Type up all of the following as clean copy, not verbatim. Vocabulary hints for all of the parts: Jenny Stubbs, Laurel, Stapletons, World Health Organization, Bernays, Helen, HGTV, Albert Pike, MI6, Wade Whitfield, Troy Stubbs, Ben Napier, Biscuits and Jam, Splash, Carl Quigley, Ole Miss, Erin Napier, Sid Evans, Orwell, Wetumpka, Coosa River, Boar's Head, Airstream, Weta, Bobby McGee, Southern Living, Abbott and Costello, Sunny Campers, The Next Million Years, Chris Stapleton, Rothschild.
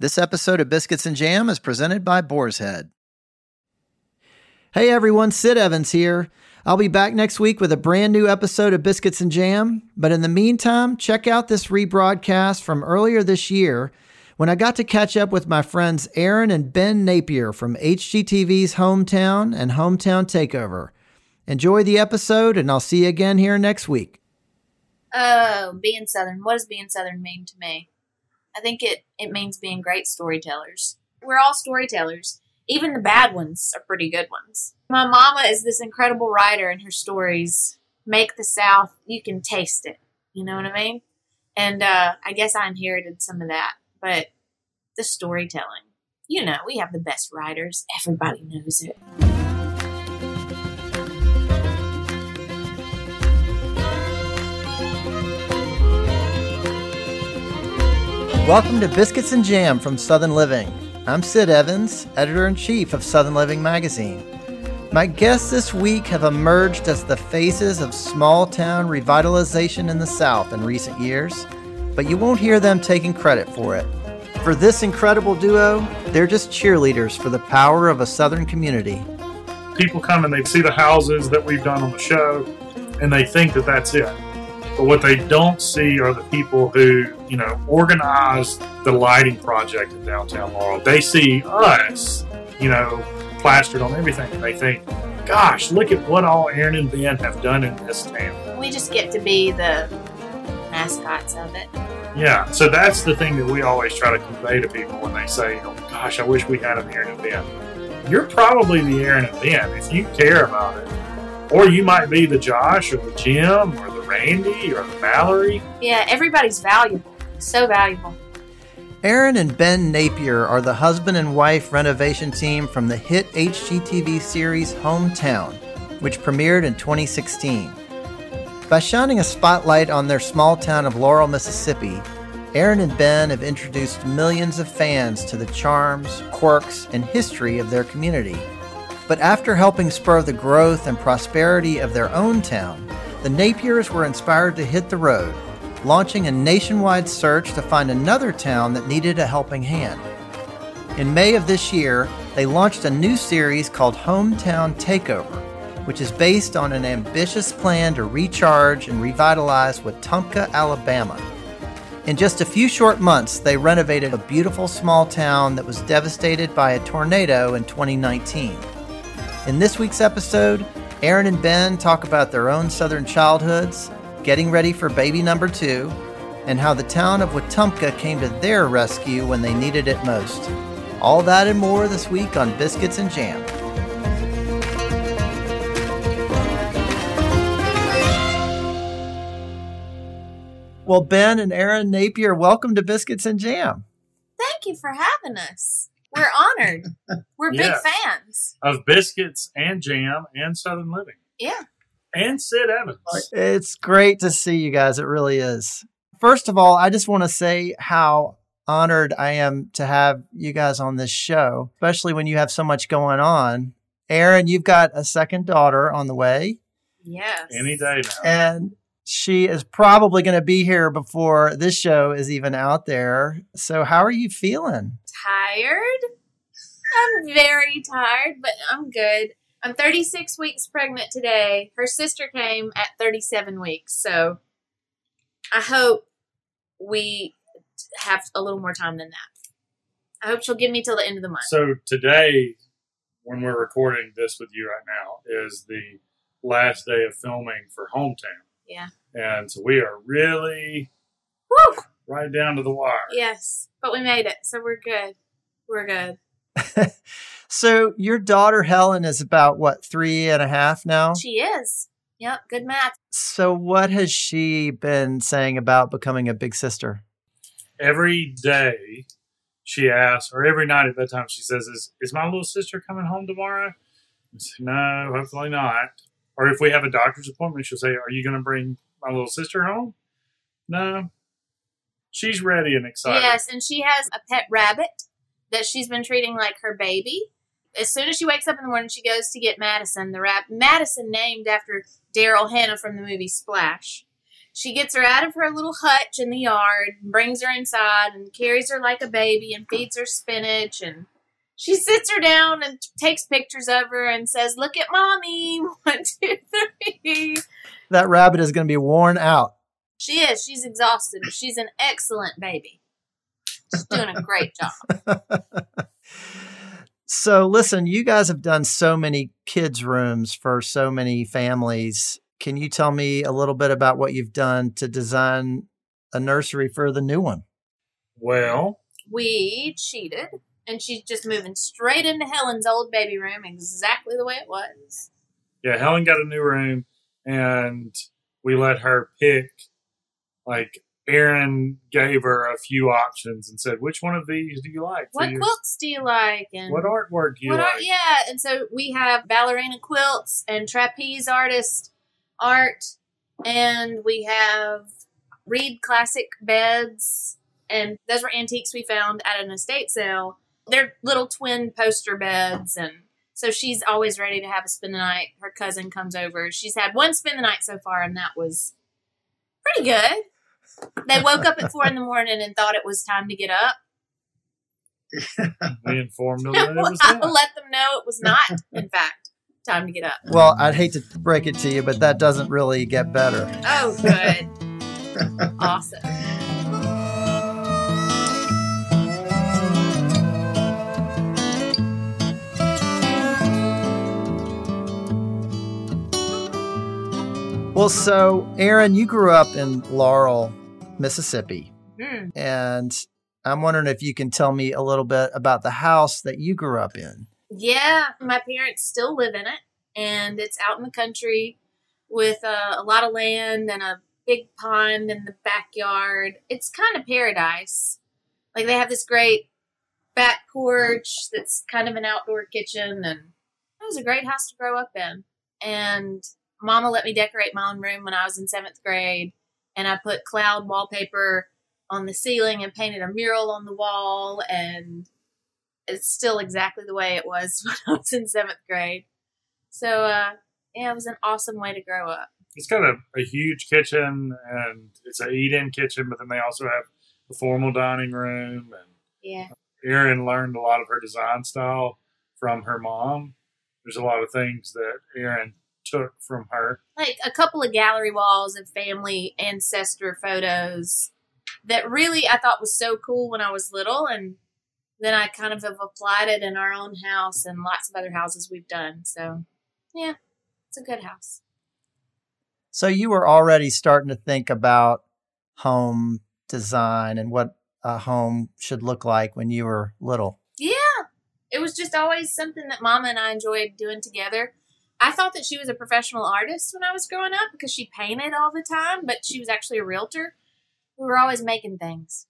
This episode of Biscuits and Jam is presented by Boar's Head. Hey everyone, Sid Evans here. I'll be back next week with a brand new episode of Biscuits and Jam, but in the meantime, check out this rebroadcast from earlier this year when I got to catch up with my friends Erin and Ben Napier from HGTV's Hometown and Hometown Takeover. Enjoy the episode, and I'll see you again here next week. Oh, being Southern. What does being Southern mean to me? I think it means being great storytellers. We're all storytellers. Even the bad ones are pretty good ones. My mama is this incredible writer, and her stories make the South. You can taste it. You know what I mean? And I guess I inherited some of that. But the storytelling, you know, we have the best writers. Everybody knows it. Welcome to Biscuits and Jam from Southern Living. I'm Sid Evans, Editor-in-Chief of Southern Living magazine. My guests this week have emerged as the faces of small-town revitalization in the South in recent years, but you won't hear them taking credit for it. For this incredible duo, they're just cheerleaders for the power of a Southern community. People come and they see the houses that we've done on the show, and they think that that's it. But what they don't see are the people who, you know, organized the lighting project in downtown Laurel. They see us, you know, plastered on everything, and they think, gosh, look at what all Erin and Ben have done in this town. We just get to be the mascots of it. Yeah, so that's the thing that we always try to convey to people when they say, oh, gosh, I wish we had an Erin and Ben. You're probably the Erin and Ben if you care about it. Or you might be the Josh or the Jim or the Randy or the Valerie. Yeah, everybody's valuable. So valuable. Erin and Ben Napier are the husband and wife renovation team from the hit HGTV series Hometown, which premiered in 2016. By shining a spotlight on their small town of Laurel, Mississippi, Erin and Ben have introduced millions of fans to the charms, quirks, and history of their community. But after helping spur the growth and prosperity of their own town, the Napiers were inspired to hit the road, launching a nationwide search to find another town that needed a helping hand. In May of this year, they launched a new series called Hometown Takeover, which is based on an ambitious plan to recharge and revitalize Wetumpka, Alabama. In just a few short months, they renovated a beautiful small town that was devastated by a tornado in 2019. In this week's episode, Erin and Ben talk about their own Southern childhoods, getting ready for baby number 2, and how the town of Wetumpka came to their rescue when they needed it most. All that and more this week on Biscuits and Jam. Well, Ben and Erin Napier, welcome to Biscuits and Jam. Thank you for having us. We're honored. We're big fans. Of Biscuits and Jam and Southern Living. Yeah. And Sid Evans. It's great to see you guys. It really is. First of all, I just want to say how honored I am to have you guys on this show, especially when you have so much going on. Erin, you've got a second daughter on the way. Yes. Any day now. And she is probably going to be here before this show is even out there. So how are you feeling? Tired. I'm very tired, but I'm good. I'm 36 weeks pregnant today. Her sister came at 37 weeks. So I hope we have a little more time than that. I hope she'll give me till the end of the month. So today, when we're recording this with you right now, is the last day of filming for Hometown. Yeah. And so we are really right down to the wire. Yes, but we made it, so we're good. We're good. So your daughter, Helen, is about, what, 3.5 now? She is. Yep, good math. So what has she been saying about becoming a big sister? Every day she asks, or every night at that time, she says, is my little sister coming home tomorrow? I say, no, hopefully not. Or if we have a doctor's appointment, she'll say, are you going to bring my little sister home? No. She's ready and excited. Yes, and she has a pet rabbit that she's been treating like her baby. As soon as she wakes up in the morning, she goes to get Madison, the rabbit. Madison, named after Daryl Hannah from the movie Splash. She gets her out of her little hutch in the yard and brings her inside and carries her like a baby and feeds her spinach. And she sits her down and takes pictures of her and says, "Look at mommy. 1, 2, 3. That rabbit is going to be worn out. She is. She's exhausted. She's an excellent baby. She's doing a great job. So listen, you guys have done so many kids' rooms for so many families. Can you tell me a little bit about what you've done to design a nursery for the new one? Well, we cheated, and she's just moving straight into Helen's old baby room exactly the way it was. Yeah, Helen got a new room, and we let her pick. Like, Erin gave her a few options and said, which one of these do you like? What quilts do you like? And what artwork do you like? Yeah, and so we have ballerina quilts and trapeze artist art, and we have reed classic beds, and those were antiques we found at an estate sale. They're little twin poster beds, and so she's always ready to have a spend the night. Her cousin comes over. She's had one spend the night so far, and that was pretty good. They woke up at 4 in the morning and thought it was time to get up. We informed them that it was time. I let them know it was not, in fact, time to get up. Well, I'd hate to break it to you, but that doesn't really get better. Oh, good. Awesome. Well, so, Erin, you grew up in Laurel, Mississippi, and I'm wondering if you can tell me a little bit about the house that you grew up in. Yeah, my parents still live in it, and it's out in the country with a lot of land and a big pond in the backyard. It's kind of paradise. Like, they have this great back porch that's kind of an outdoor kitchen, and it was a great house to grow up in, and Mama let me decorate my own room when I was in 7th grade, and I put cloud wallpaper on the ceiling and painted a mural on the wall, and it's still exactly the way it was when I was in 7th grade. So, yeah, it was an awesome way to grow up. It's got a huge kitchen, and it's an eat-in kitchen, but then they also have a formal dining room. And yeah, Erin learned a lot of her design style from her mom. There's a lot of things that Erin took from her, like a couple of gallery walls of family ancestor photos that really I thought was so cool when I was little, and then I kind of have applied it in our own house and lots of other houses we've done. So yeah, it's a good house. So you were already starting to think about home design and what a home should look like when you were little? Yeah, it was just always something that Mama and I enjoyed doing together. I thought that she was a professional artist when I was growing up because she painted all the time, but she was actually a realtor. We were always making things.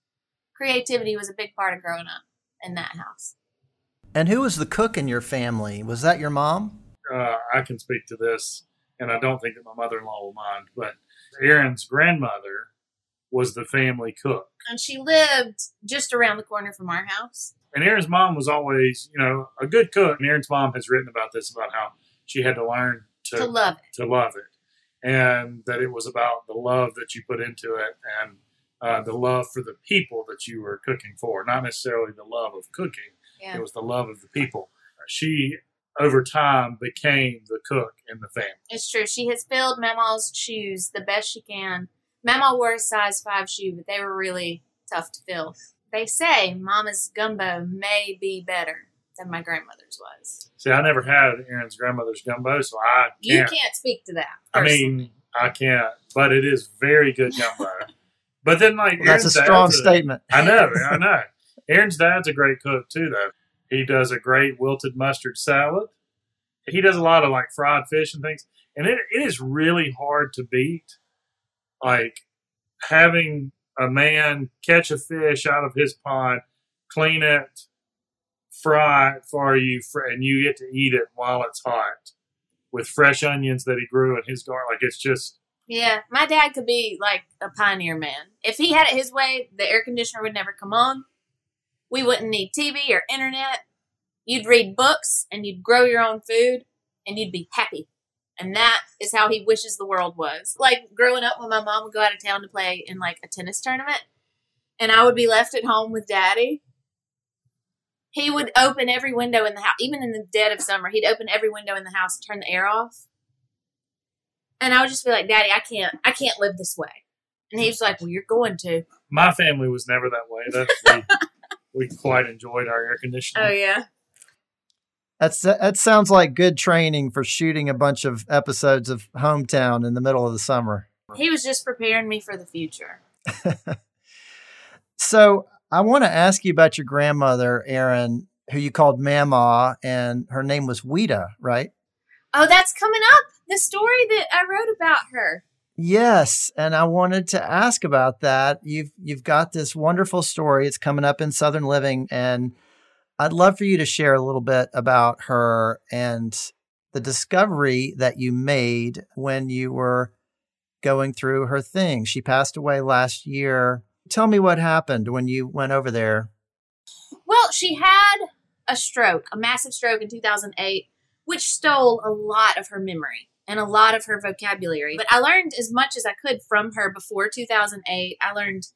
Creativity was a big part of growing up in that house. And who was the cook in your family? Was that your mom? I can speak to this, and I don't think that my mother-in-law will mind, but Erin's grandmother was the family cook. And she lived just around the corner from our house. And Erin's mom was always, you know, a good cook. And Erin's mom has written about this, about how she had to learn to love it. And that it was about the love that you put into it, and the love for the people that you were cooking for, not necessarily the love of cooking. Yeah. It was the love of the people. She, over time, became the cook in the family. It's true. She has filled Mama's shoes the best she can. Mama wore a size 5 shoe, but they were really tough to fill. They say Mama's gumbo may be better than my grandmother's was. See, I never had Erin's grandmother's gumbo, so I can't. You can't speak to that personally. I mean, I can't, but it is very good gumbo. But then, like, well, that's a strong statement. I know. Erin's dad's a great cook, too, though. He does a great wilted mustard salad. He does a lot of, like, fried fish and things. And it is really hard to beat, like, having a man catch a fish out of his pond, clean it, fry it for you, and you get to eat it while it's hot with fresh onions that he grew in his garden. Like, it's just... Yeah, my dad could be like a pioneer man. If he had it his way, the air conditioner would never come on. We wouldn't need TV or internet. You'd read books, and you'd grow your own food, and you'd be happy. And that is how he wishes the world was. Like growing up when my mom would go out of town to play in like a tennis tournament and I would be left at home with daddy. He would open every window in the house, even in the dead of summer, he'd open every window in the house, turn the air off. And I would just be like, Daddy, I can't live this way. And he was like, well, you're going to. My family was never that way. We quite enjoyed our air conditioning. Oh, yeah. That sounds like good training for shooting a bunch of episodes of Hometown in the middle of the summer. He was just preparing me for the future. So I want to ask you about your grandmother, Erin, who you called Mama, and her name was Weta, right? Oh, that's coming up. The story that I wrote about her. Yes, and I wanted to ask about that. You've got this wonderful story. It's coming up in Southern Living, and I'd love for you to share a little bit about her and the discovery that you made when you were going through her thing. She passed away last year. Tell me what happened when you went over there. Well, she had a stroke, a massive stroke in 2008, which stole a lot of her memory and a lot of her vocabulary. But I learned as much as I could from her before 2008. I learned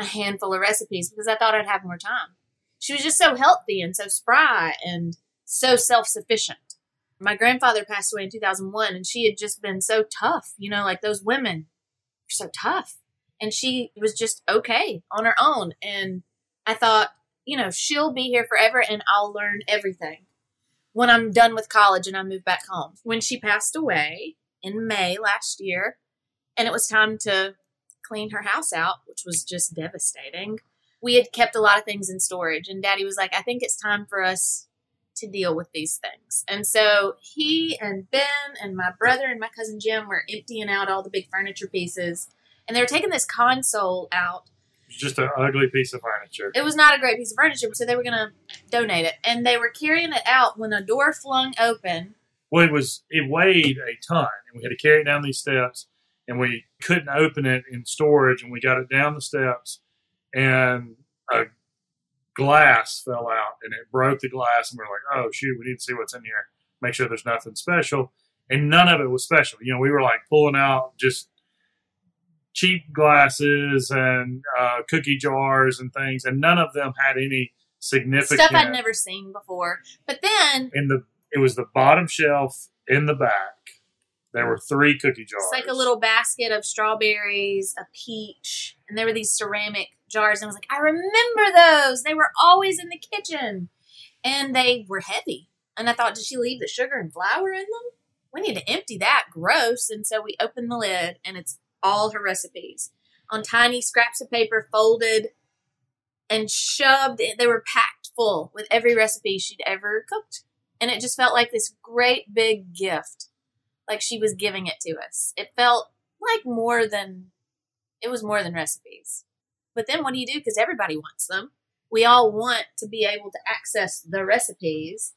a handful of recipes because I thought I'd have more time. She was just so healthy and so spry and so self-sufficient. My grandfather passed away in 2001, and she had just been so tough. You know, like those women are so tough. And she was just okay on her own. And I thought, you know, she'll be here forever and I'll learn everything when I'm done with college and I move back home. When she passed away in May last year, and it was time to clean her house out, which was just devastating, we had kept a lot of things in storage. And Daddy was like, I think it's time for us to deal with these things. And so he and Ben and my brother and my cousin Jim were emptying out all the big furniture pieces. And they were taking this console out. It was just an ugly piece of furniture. It was not a great piece of furniture, so they were going to donate it. And they were carrying it out when a door flung open. Well, it weighed a ton, and we had to carry it down these steps, and we couldn't open it in storage, and we got it down the steps, and a glass fell out, and it broke the glass, and we were like, oh, shoot, we need to see what's in here, make sure there's nothing special. And none of it was special. You know, we were like pulling out just cheap glasses and cookie jars and things, and none of them had any significant stuff I'd never seen before. But then it was the bottom shelf in the back. There were three cookie jars. It's like a little basket of strawberries, a peach, and there were these ceramic jars. And I was like, I remember those. They were always in the kitchen, and they were heavy. And I thought, did she leave the sugar and flour in them? We need to empty that. Gross. And so we opened the lid, and it's all her recipes on tiny scraps of paper, folded and shoved. They were packed full with every recipe she'd ever cooked. And it just felt like this great big gift. Like she was giving it to us. It felt like more than recipes. But then what do you do? Because everybody wants them. We all want to be able to access the recipes.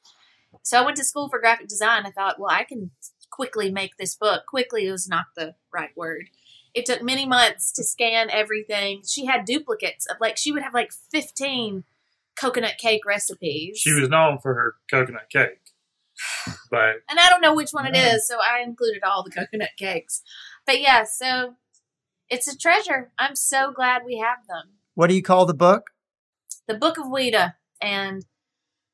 So I went to school for graphic design. I thought, well, I can quickly make this book. Quickly was not the right word. It took many months to scan everything. She had duplicates of she would have 15 coconut cake recipes. She was known for her coconut cake. But and I don't know which one it is, so I included all the coconut cakes. But yeah, so it's a treasure. I'm so glad we have them. What do you call the book? The Book of Weta. And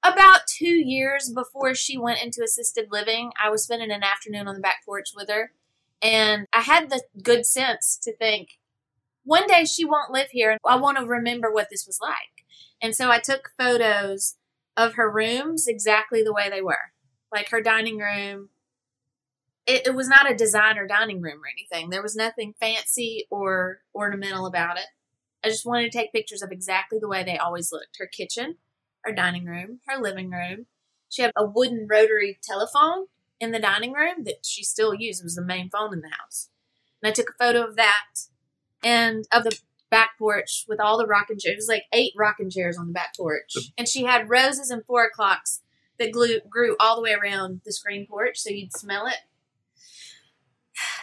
about 2 years before she went into assisted living, I was spending an afternoon on the back porch with her. And I had the good sense to think, one day she won't live here, and I want to remember what this was like. And so I took photos of her rooms exactly the way they were. Like her dining room, it was not a designer dining room or anything. There was nothing fancy or ornamental about it. I just wanted to take pictures of exactly the way they always looked. Her kitchen, her dining room, her living room. She had a wooden rotary telephone in the dining room that she still used. It was the main phone in the house. And I took a photo of that and of the back porch with all the rocking chairs. It was 8 rocking chairs on the back porch. And she had roses and 4 o'clocks that grew all the way around the screen porch so you'd smell it.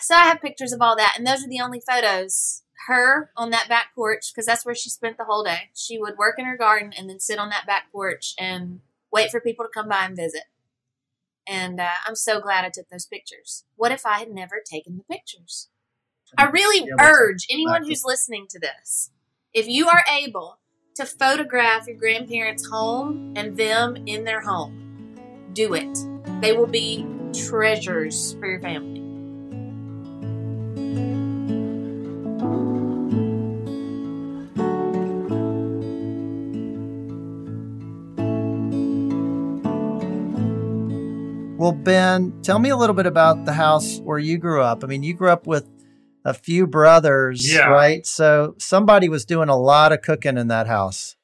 So I have pictures of all that. And those are the only photos. Her on that back porch, because that's where she spent the whole day. She would work in her garden and then sit on that back porch and wait for people to come by and visit. And I'm so glad I took those pictures. What if I had never taken the pictures? I really urge anyone who's listening to this, if you are able to photograph your grandparents' home and them in their home, do it. They will be treasures for your family. Well, Ben, tell me a little bit about the house where you grew up. I mean, you grew up with a few brothers, right? So somebody was doing a lot of cooking in that house.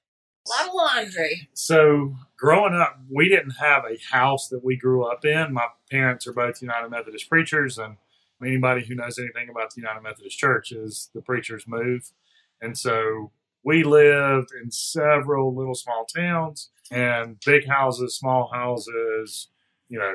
A lot of laundry. So growing up, we didn't have a house that we grew up in. My parents are both United Methodist preachers, and anybody who knows anything about the United Methodist Church is the preachers move. And so we lived in several little small towns and big houses, small houses, you know,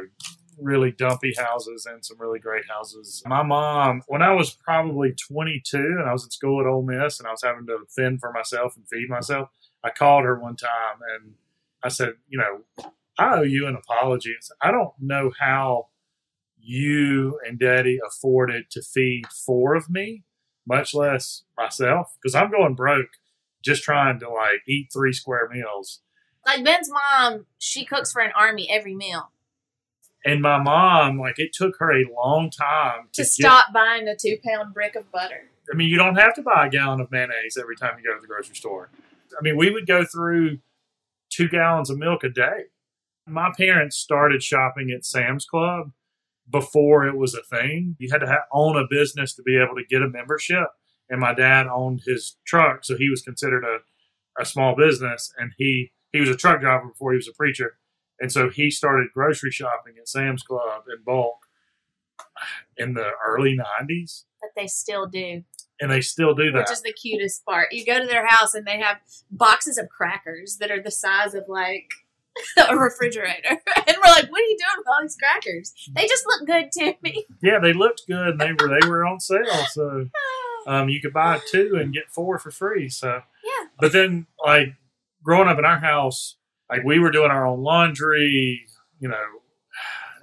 really dumpy houses and some really great houses. My mom, when I was probably 22 and I was at school at Ole Miss and I was having to fend for myself and feed myself, I called her one time and I said, you know, I owe you an apology. I don't know how you and Daddy afforded to feed four of me, much less myself, because I'm going broke just trying to, like, eat three square meals. Like, Ben's mom, she cooks for an army every meal. And my mom, like, it took her a long time to stop buying a 2-pound brick of butter. I mean, you don't have to buy a gallon of mayonnaise every time you go to the grocery store. I mean, we would go through 2 gallons of milk a day. My parents started shopping at Sam's Club before it was a thing. You had to own a business to be able to get a membership. And my dad owned his truck, so he was considered a small business. And he was a truck driver before he was a preacher. And so he started grocery shopping at Sam's Club in bulk in the early 90s. But they still do. And they still do that. Which is the cutest part. You go to their house and they have boxes of crackers that are the size of, like, a refrigerator. And we're like, what are you doing with all these crackers? They just look good to me. Yeah, they looked good. And they were on sale. So you could buy 2 and get 4 for free. So yeah. But then, like, growing up in our house, like, we were doing our own laundry, you know,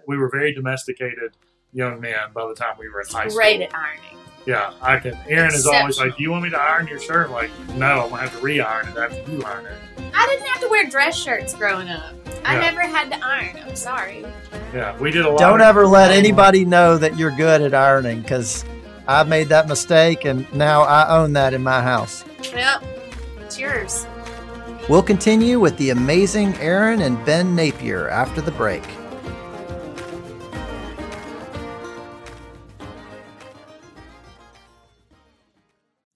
we were very domesticated young men by the time we were in high school. Great at ironing. Yeah, I can. Erin is always like, do you want me to iron your shirt? I'm like, no, I'm going to have to re-iron it after you iron it. I didn't have to wear dress shirts growing up. I never had to iron. I'm sorry. Yeah, we did a lot. Don't ever let anybody know that you're good at ironing, because I made that mistake and now I own that in my house. Yep, it's yours. We'll continue with the amazing Erin and Ben Napier after the break.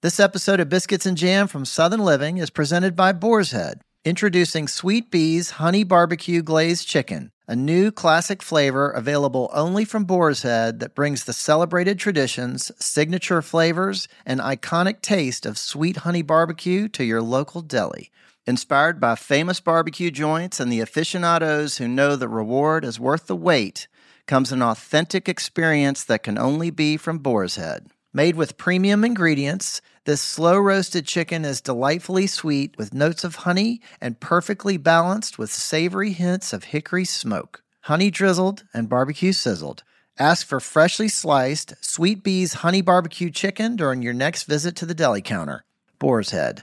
This episode of Biscuits and Jam from Southern Living is presented by Boar's Head, introducing Sweet Bee's Honey Barbecue Glazed Chicken, a new classic flavor available only from Boar's Head that brings the celebrated traditions, signature flavors, and iconic taste of sweet honey barbecue to your local deli. Inspired by famous barbecue joints and the aficionados who know the reward is worth the wait, comes an authentic experience that can only be from Boar's Head. Made with premium ingredients, this slow-roasted chicken is delightfully sweet with notes of honey and perfectly balanced with savory hints of hickory smoke. Honey drizzled and barbecue sizzled. Ask for freshly sliced Sweet Bee's Honey Barbecue Chicken during your next visit to the deli counter. Boar's Head.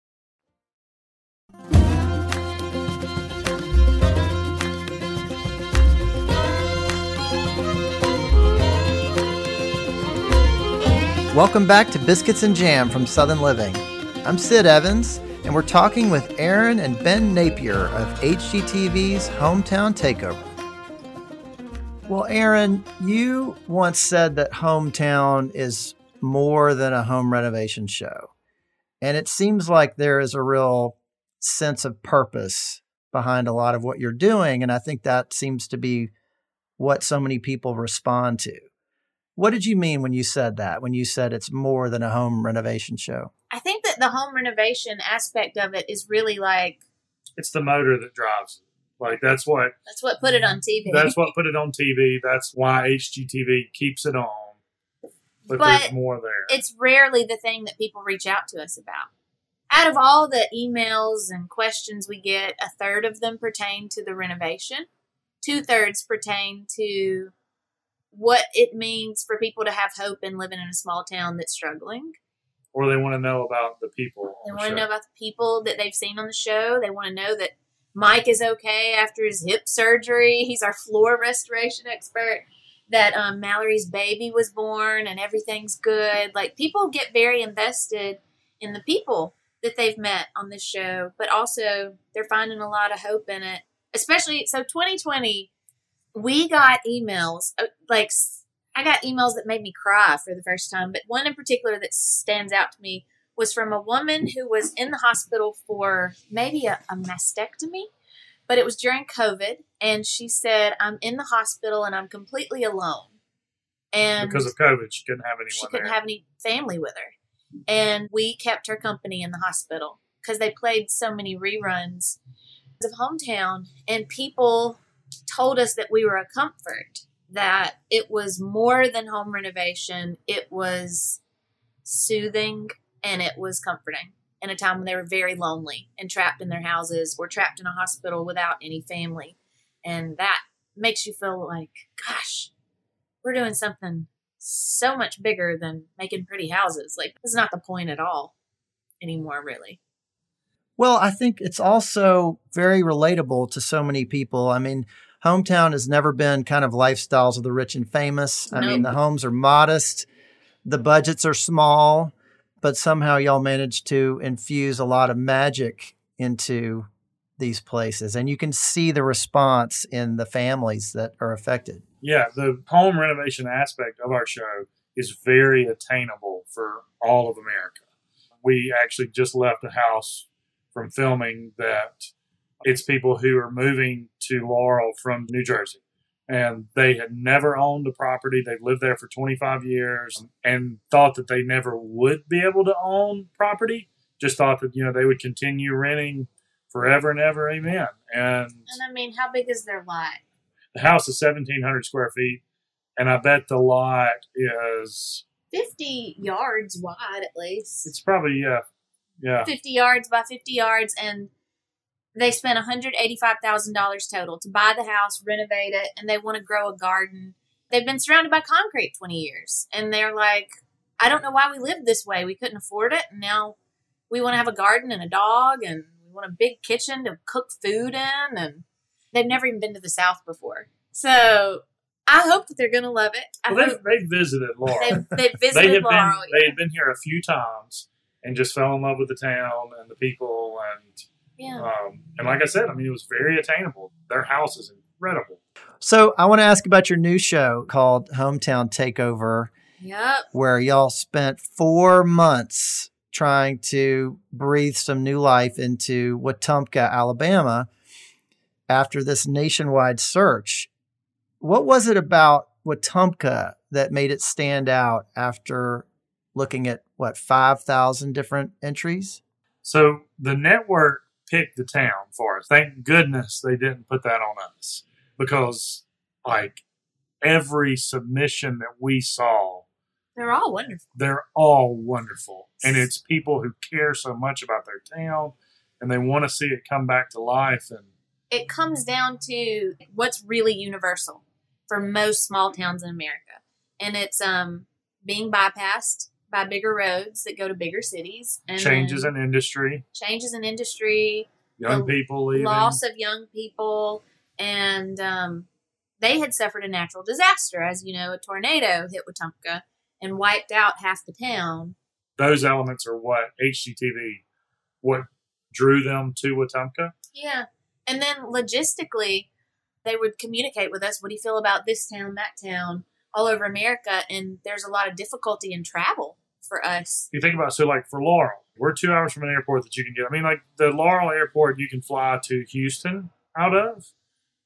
Welcome back to Biscuits and Jam from Southern Living. I'm Sid Evans, and we're talking with Erin and Ben Napier of HGTV's Hometown Takeover. Well, Erin, you once said that Hometown is more than a home renovation show. And it seems like there is a real sense of purpose behind a lot of what you're doing. And I think that seems to be what so many people respond to. What did you mean when you said that, when you said it's more than a home renovation show? I think that the home renovation aspect of it is really like... It's the motor that drives it. Like, that's what... That's what put it on TV. That's what put it on TV. That's why HGTV keeps it on. But there's more there. It's rarely the thing that people reach out to us about. Out of all the emails and questions we get, 1/3 of them pertain to the renovation. 2/3 pertain to what it means for people to have hope in living in a small town that's struggling. Or they want to know about the people. They want to know about the people that they've seen on the show. They want to know that Mike is okay after his hip surgery. He's our floor restoration expert. That Mallory's baby was born and everything's good. Like, people get very invested in the people that they've met on this show, but also they're finding a lot of hope in it. Especially, so 2020, we got emails, like I got emails that made me cry for the first time, but one in particular that stands out to me was from a woman who was in the hospital for maybe a mastectomy. But it was during COVID, and she said, I'm in the hospital, and I'm completely alone. And because of COVID, she couldn't have anyone there. She couldn't have any family with her. And we kept her company in the hospital because they played so many reruns of Hometown, and people told us that we were a comfort, that it was more than home renovation. It was soothing, and it was comforting. In a time when they were very lonely and trapped in their houses or trapped in a hospital without any family. And that makes you feel like, gosh, we're doing something so much bigger than making pretty houses. Like, this is not the point at all anymore, really. Well, I think it's also very relatable to so many people. I mean, Hometown has never been kind of lifestyles of the rich and famous. I mean, the homes are modest. The budgets are small. But somehow y'all managed to infuse a lot of magic into these places. And you can see the response in the families that are affected. Yeah, the home renovation aspect of our show is very attainable for all of America. We actually just left a house from filming that it's people who are moving to Laurel from New Jersey. And they had never owned a property. They've lived there for 25 years and thought that they never would be able to own property. Just thought that, you know, they would continue renting forever and ever. Amen. And I mean, how big is their lot? The house is 1,700 square feet. And I bet the lot is 50 yards wide, at least. It's probably, yeah. 50 yards by 50 yards. And they spent $185,000 total to buy the house, renovate it, and they want to grow a garden. They've been surrounded by concrete 20 years, and they're like, I don't know why we lived this way. We couldn't afford it, and now we want to have a garden and a dog, and we want a big kitchen to cook food in, and they've never even been to the South before. So I hope that they're going to love it. They visited Laurel. They visited Laurel. They had been here a few times and just fell in love with the town and the people and... Yeah. And like I said, I mean, it was very attainable. Their house is incredible. So I want to ask about your new show called Hometown Takeover. Yep. Where y'all spent 4 months trying to breathe some new life into Wetumpka, Alabama, after this nationwide search. What was it about Wetumpka that made it stand out after looking at, 5,000 different entries? So the network picked the town for us. Thank goodness they didn't put that on us, because like every submission that we saw, they're all wonderful. And it's people who care so much about their town and they want to see it come back to life. And it comes down to what's really universal for most small towns in America. And it's being bypassed by bigger roads that go to bigger cities. And changes in industry. Young people leaving. Loss of young people. And they had suffered a natural disaster. As you know, a tornado hit Wetumpka and wiped out half the town. Those elements are what HGTV, what drew them to Wetumpka. Yeah. And then logistically, they would communicate with us. What do you feel about this town, that town, all over America? And there's a lot of difficulty in travel for us. You think about it, so like for Laurel, we're 2 hours from an airport that you can get. I mean, like the Laurel airport, you can fly to Houston out of.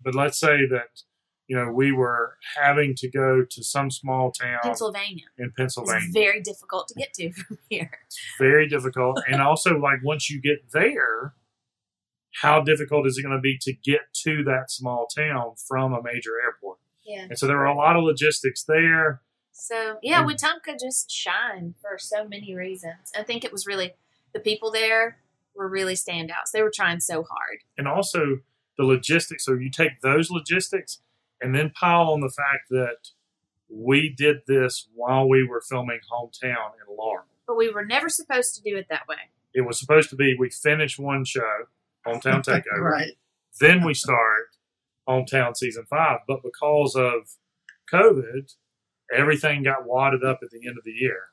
But let's say that you know, we were having to go to some small town. In Pennsylvania. It's very difficult to get to from here. Very difficult. And also, like, once you get there, how difficult is it going to be to get to that small town from a major airport? Yeah. And so there were a lot of logistics there. So, yeah, Wetumpka just shined for so many reasons. I think it was really the people there were really standouts. They were trying so hard. And also the logistics. So you take those logistics and then pile on the fact that we did this while we were filming Hometown in Laurel. But we were never supposed to do it that way. It was supposed to be we finish one show, Hometown Takeover. Right. Then we start Hometown Season 5. But because of COVID, everything got wadded up at the end of the year.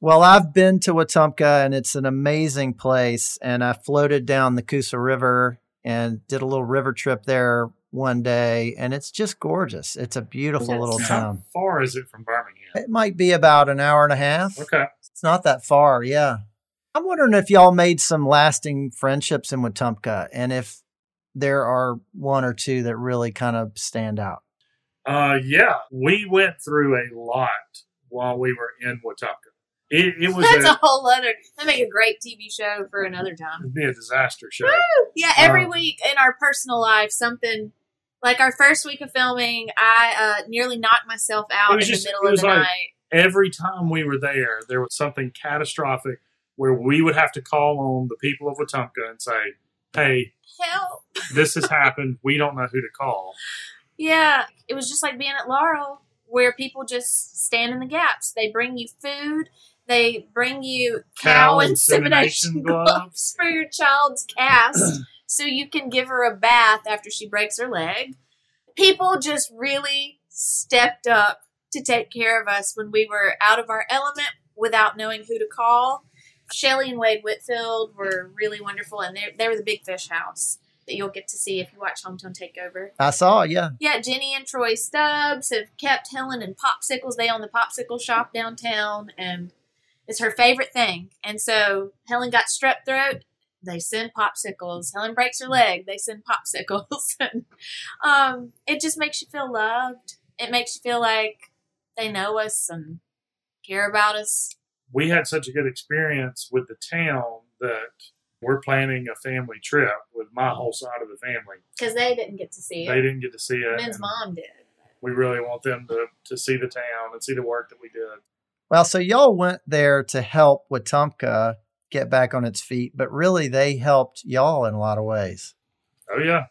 Well, I've been to Wetumpka, and it's an amazing place. And I floated down the Coosa River and did a little river trip there one day, and it's just gorgeous. It's a beautiful little town. How far is it from Birmingham? It might be about an hour and a half. Okay. It's not that far, yeah. I'm wondering if y'all made some lasting friendships in Wetumpka, and if there are one or two that really kind of stand out. Yeah, we went through a lot while we were in Wetumpka. That's a whole other. That make a great TV show for another time. It'd be a disaster show. Woo! Yeah, every week in our personal life, something like our first week of filming, I nearly knocked myself out in the middle of the night. Every time we were there, there was something catastrophic where we would have to call on the people of Wetumpka and say, "Hey, help! This has happened. We don't know who to call." Yeah, it was just like being at Laurel, where people just stand in the gaps. They bring you food. They bring you cow insemination gloves for your child's cast so you can give her a bath after she breaks her leg. People just really stepped up to take care of us when we were out of our element without knowing who to call. Shelley and Wade Whitfield were really wonderful, and they were the Big Fish House that you'll get to see if you watch Hometown Takeover. I saw, yeah. Yeah, Jenny and Troy Stubbs have kept Helen and popsicles. They own the popsicle shop downtown, and it's her favorite thing. And so Helen got strep throat. They send popsicles. Helen breaks her leg. They send popsicles. It just makes you feel loved. It makes you feel like they know us and care about us. We had such a good experience with the town that we're planning a family trip with my whole side of the family. Because they didn't get to see it. They didn't get to see it. Ben's mom did. We really want them to see the town and see the work that we did. Well, so y'all went there to help Wetumpka get back on its feet, but really they helped y'all in a lot of ways. Oh, yeah.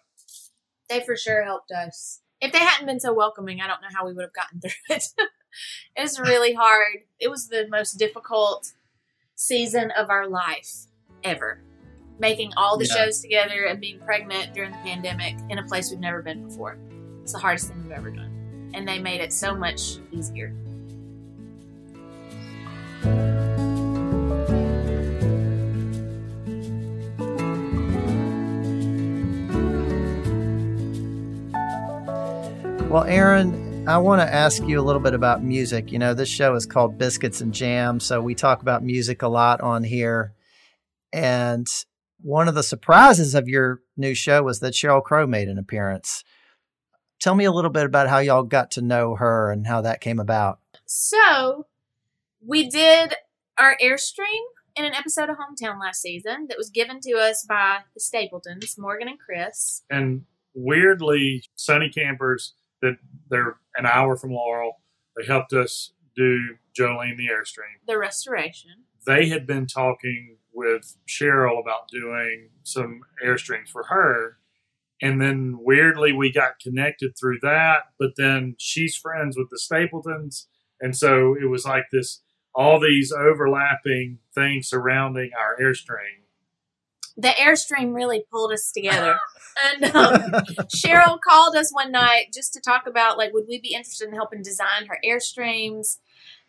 They for sure helped us. If they hadn't been so welcoming, I don't know how we would have gotten through it. It was really hard. It was the most difficult season of our life ever. Making all the shows together and being pregnant during the pandemic in a place we've never been before. It's the hardest thing we've ever done. And they made it so much easier. Well, Erin, I want to ask you a little bit about music. You know, this show is called Biscuits and Jam, so we talk about music a lot on here. And one of the surprises of your new show was that Sheryl Crow made an appearance. Tell me a little bit about how y'all got to know her and how that came about. So we did our Airstream in an episode of Hometown last season that was given to us by the Stapletons, Morgan and Chris. And weirdly, Sunny Campers, that they're an hour from Laurel, they helped us do Jolene the Airstream. The restoration. They had been talking with Sheryl about doing some Airstreams for her. And then weirdly, we got connected through that, but then she's friends with the Stapletons. And so it was like this, all these overlapping things surrounding our Airstream. The Airstream really pulled us together. And Sheryl called us one night just to talk about, like, would we be interested in helping design her Airstreams?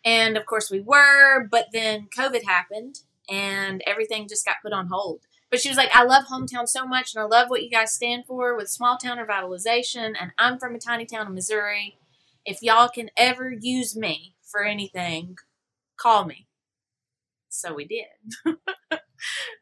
And of course we were, but then COVID happened. And everything just got put on hold. But she was like, I love Hometown so much, and I love what you guys stand for with small town revitalization, and I'm from a tiny town in Missouri. If y'all can ever use me for anything, call me. So we did.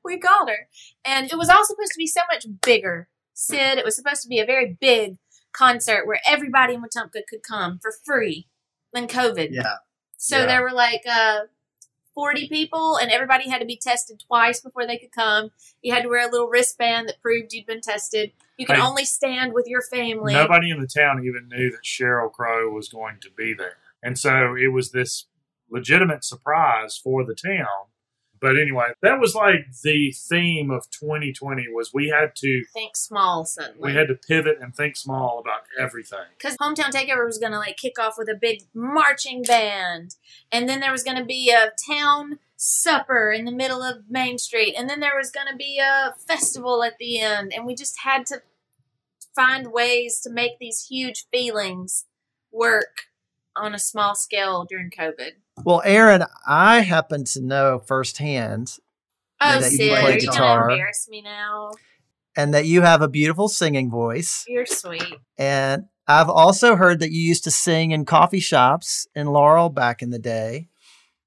We called her. And it was all supposed to be so much bigger, Sid. It was supposed to be a very big concert where everybody in Wetumpka could come for free when COVID. Yeah. So there were like 40 people, and everybody had to be tested twice before they could come. You had to wear a little wristband that proved you'd been tested. You could only stand with your family. Nobody in the town even knew that Sheryl Crow was going to be there. And so it was this legitimate surprise for the town. But anyway, that was like the theme of 2020 was we had to... think small suddenly. We had to pivot and think small about everything. Because Hometown Takeover was going to like kick off with a big marching band. And then there was going to be a town supper in the middle of Main Street. And then there was going to be a festival at the end. And we just had to find ways to make these huge feelings work on a small scale during COVID. Well, Erin, I happen to know firsthand that you play guitar. You're gonna embarrass me now. And that you have a beautiful singing voice. You're sweet. And I've also heard that you used to sing in coffee shops in Laurel back in the day.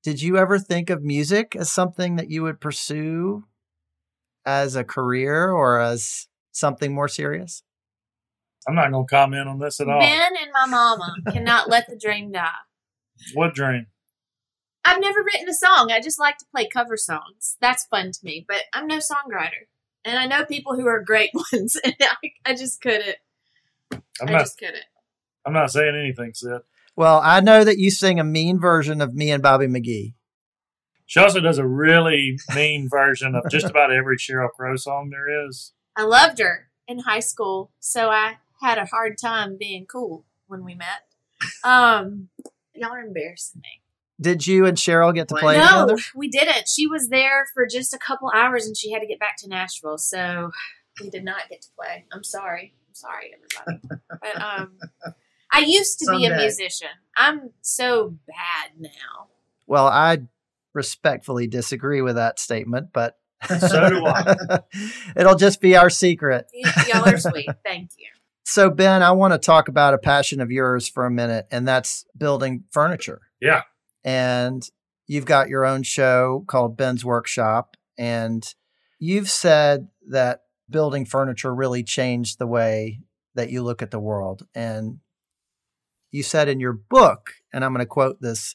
Did you ever think of music as something that you would pursue as a career or as something more serious? I'm not going to comment on this at all. Ben and my mama cannot let the dream die. What dream? I've never written a song. I just like to play cover songs. That's fun to me, but I'm no songwriter. And I know people who are great ones, and I just couldn't. I just couldn't. I'm not saying anything, Sid. Well, I know that you sing a mean version of Me and Bobby McGee. She also does a really mean version of just about every Sheryl Crow song there is. I loved her in high school, so I had a hard time being cool when we met. Y'all are embarrassing me. Did you and Sheryl get to play together? No, we didn't. She was there for just a couple hours, and she had to get back to Nashville, so we did not get to play. I'm sorry. I'm sorry, everybody. But I used to be a musician. I'm so bad now. Well, I respectfully disagree with that statement, but so do I. It'll just be our secret. Y'all are sweet. Thank you. So, Ben, I want to talk about a passion of yours for a minute, and that's building furniture. Yeah. And you've got your own show called Ben's Workshop. And you've said that building furniture really changed the way that you look at the world. And you said in your book, and I'm going to quote this,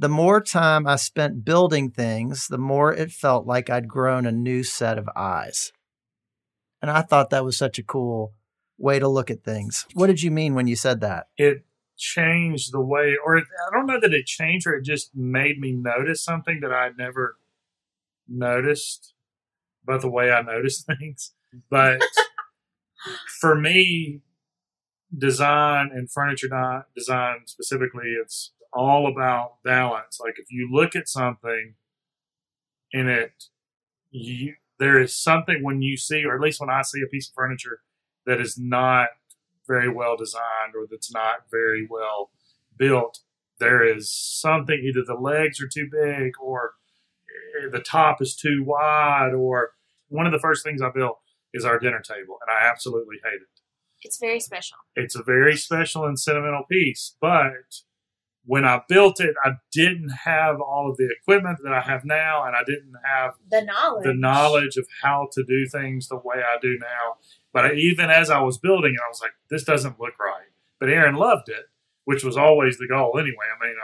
"The more time I spent building things, the more it felt like I'd grown a new set of eyes." And I thought that was such a cool way to look at things. What did you mean when you said that? It changed the way, or I don't know that it changed, or it just made me notice something that I'd never noticed about the way I notice things. But for me, design and furniture design specifically, it's all about balance. Like if you look at something in it, there is something when you see, or at least when I see a piece of furniture that is not very well designed or that's not very well built, there is something, either the legs are too big or the top is too wide. Or one of the first things I built is our dinner table, and I absolutely hate it. It's very special. It's a very special and sentimental piece, but when I built it, I didn't have all of the equipment that I have now, and I didn't have the knowledge of how to do things the way I do now. But even as I was building it, I was like, this doesn't look right. But Erin loved it, which was always the goal anyway. I mean,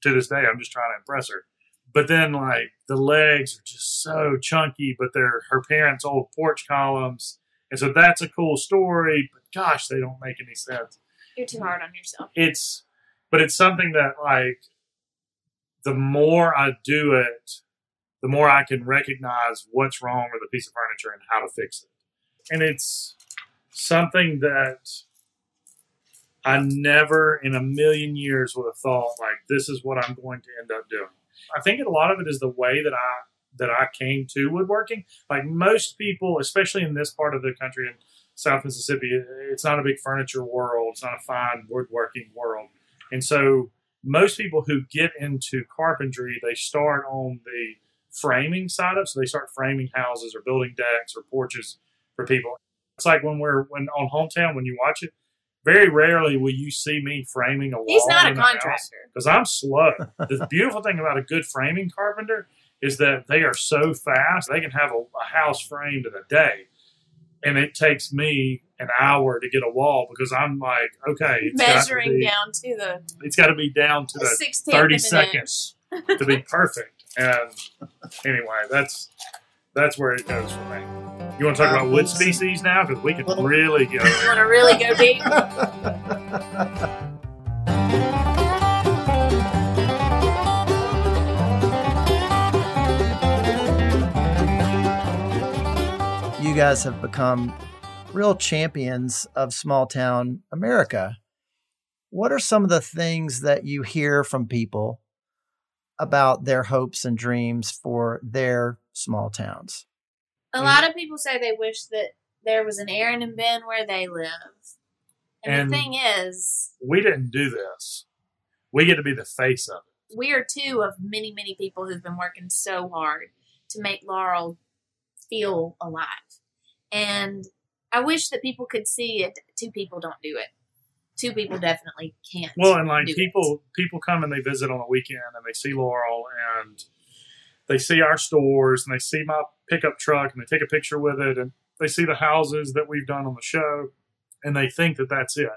to this day, I'm just trying to impress her. But then, like, the legs are just so chunky, but they're her parents' old porch columns. And so that's a cool story, but gosh, they don't make any sense. You're too hard on yourself. But it's something that, like, the more I do it, the more I can recognize what's wrong with a piece of furniture and how to fix it. And it's something that I never in a million years would have thought, like, this is what I'm going to end up doing. I think a lot of it is the way that I came to woodworking. Like most people, especially in this part of the country, in South Mississippi, it's not a big furniture world. It's not a fine woodworking world. And so most people who get into carpentry, they start on the framing side of it. So they start framing houses or building decks or porches for people. It's like when on Hometown, when you watch it, very rarely will you see me framing a wall. He's not a contractor. Because I'm slow. The beautiful thing about a good framing carpenter is that they are so fast, they can have a house framed in a day. And it takes me an hour to get a wall because I'm like, okay, it's measuring gotta be, down to the. It's got to be down to the 30 seconds to be perfect. And anyway, that's where it goes for me. You want to talk about wood species now? Because we could really go. You want to really go deep? You guys have become real champions of small town America. What are some of the things that you hear from people about their hopes and dreams for their small towns? A lot of people say they wish that there was an Erin and Ben where they live. And the thing is, we didn't do this. We get to be the face of it. We are two of many, many people who've been working so hard to make Laurel feel alive. And I wish that people could see it. Two people don't do it. Two people definitely can't. Well, and like people come and they visit on a weekend and they see Laurel and they see our stores and they see my pickup truck and they take a picture with it and they see the houses that we've done on the show and they think that that's it.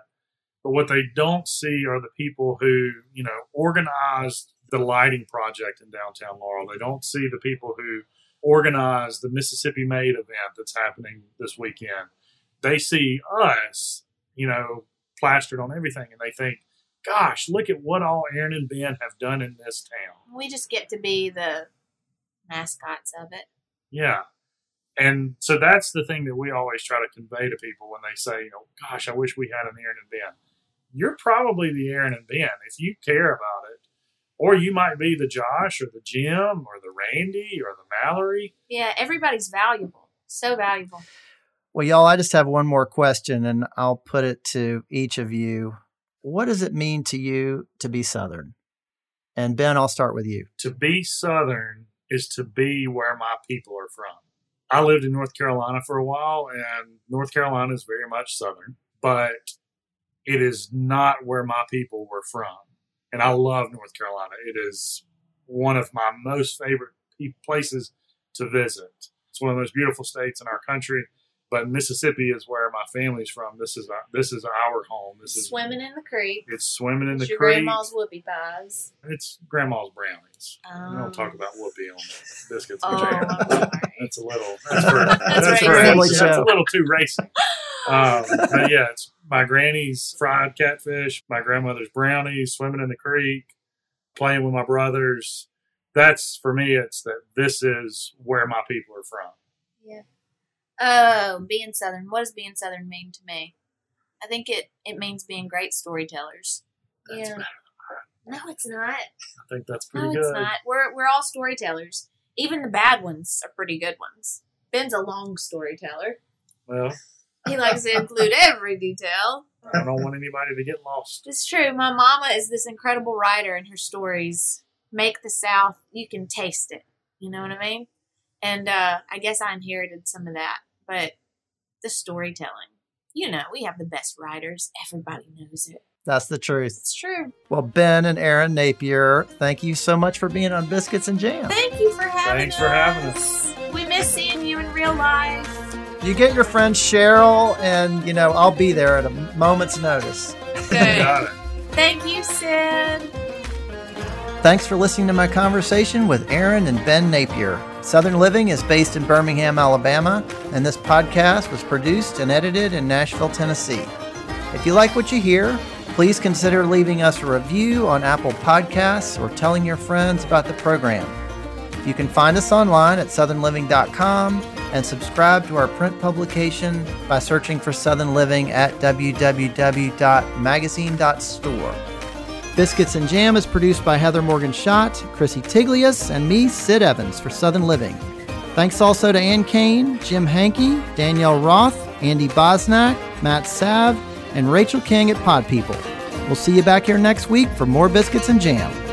But what they don't see are the people who, you know, organized the lighting project in downtown Laurel. They don't see the people who organized the Mississippi Made event that's happening this weekend. They see us, you know, plastered on everything, and they think, gosh, look at what all Erin and Ben have done in this town. We just get to be the mascots of it. Yeah. And so that's the thing that we always try to convey to people when they say, you know, gosh, I wish we had an Erin and Ben. You're probably the Erin and Ben if you care about it. Or you might be the Josh or the Jim or the Randy or the Mallory. Yeah, everybody's valuable. So valuable. Well, y'all, I just have one more question, and I'll put it to each of you. What does it mean to you to be Southern? And Ben, I'll start with you. To be Southern is to be where my people are from. I lived in North Carolina for a while, and North Carolina is very much Southern, but it is not where my people were from. And I love North Carolina. It is one of my most favorite places to visit. It's one of the most beautiful states in our country. But Mississippi is where my family's from. This is our home. This is swimming in the creek. It's swimming in the creek. Grandma's whoopie pies. It's grandma's brownies. We don't talk about whoopie on Biscuits and Jam. That's a little. That's a little too racy. But yeah, it's my granny's fried catfish, my grandmother's brownies, swimming in the creek, playing with my brothers. That's, for me, it's that this is where my people are from. Yeah. Oh, being Southern. What does being Southern mean to me? I think it means being great storytellers. That's better than mine. No, it's not. I think that's pretty good. No, it's not. We're all storytellers. Even the bad ones are pretty good ones. Ben's a long storyteller. Well. He likes to include every detail. I don't want anybody to get lost. It's true. My mama is this incredible writer, and her stories make the South. You can taste it. You know what I mean? And I guess I inherited some of that. But the storytelling, you know, we have the best writers. Everybody knows it. That's the truth. It's true. Well, Ben and Erin Napier, thank you so much for being on Biscuits and Jam. Thank you for having us. Thanks for having us. We miss seeing you in real life. You get your friend Cheryl, and, you know, I'll be there at a moment's notice. Okay. Got it. Thank you, Sid. Thanks for listening to my conversation with Erin and Ben Napier. Southern Living is based in Birmingham, Alabama, and this podcast was produced and edited in Nashville, Tennessee. If you like what you hear, please consider leaving us a review on Apple Podcasts or telling your friends about the program. You can find us online at southernliving.com and subscribe to our print publication by searching for Southern Living at www.magazine.store. Biscuits and Jam is produced by Heather Morgan Schott, Chrissy Tiglius, and me, Sid Evans, for Southern Living. Thanks also to Ann Kane, Jim Hankey, Danielle Roth, Andy Bosnack, Matt Sav, and Rachel King at Pod People. We'll see you back here next week for more Biscuits and Jam.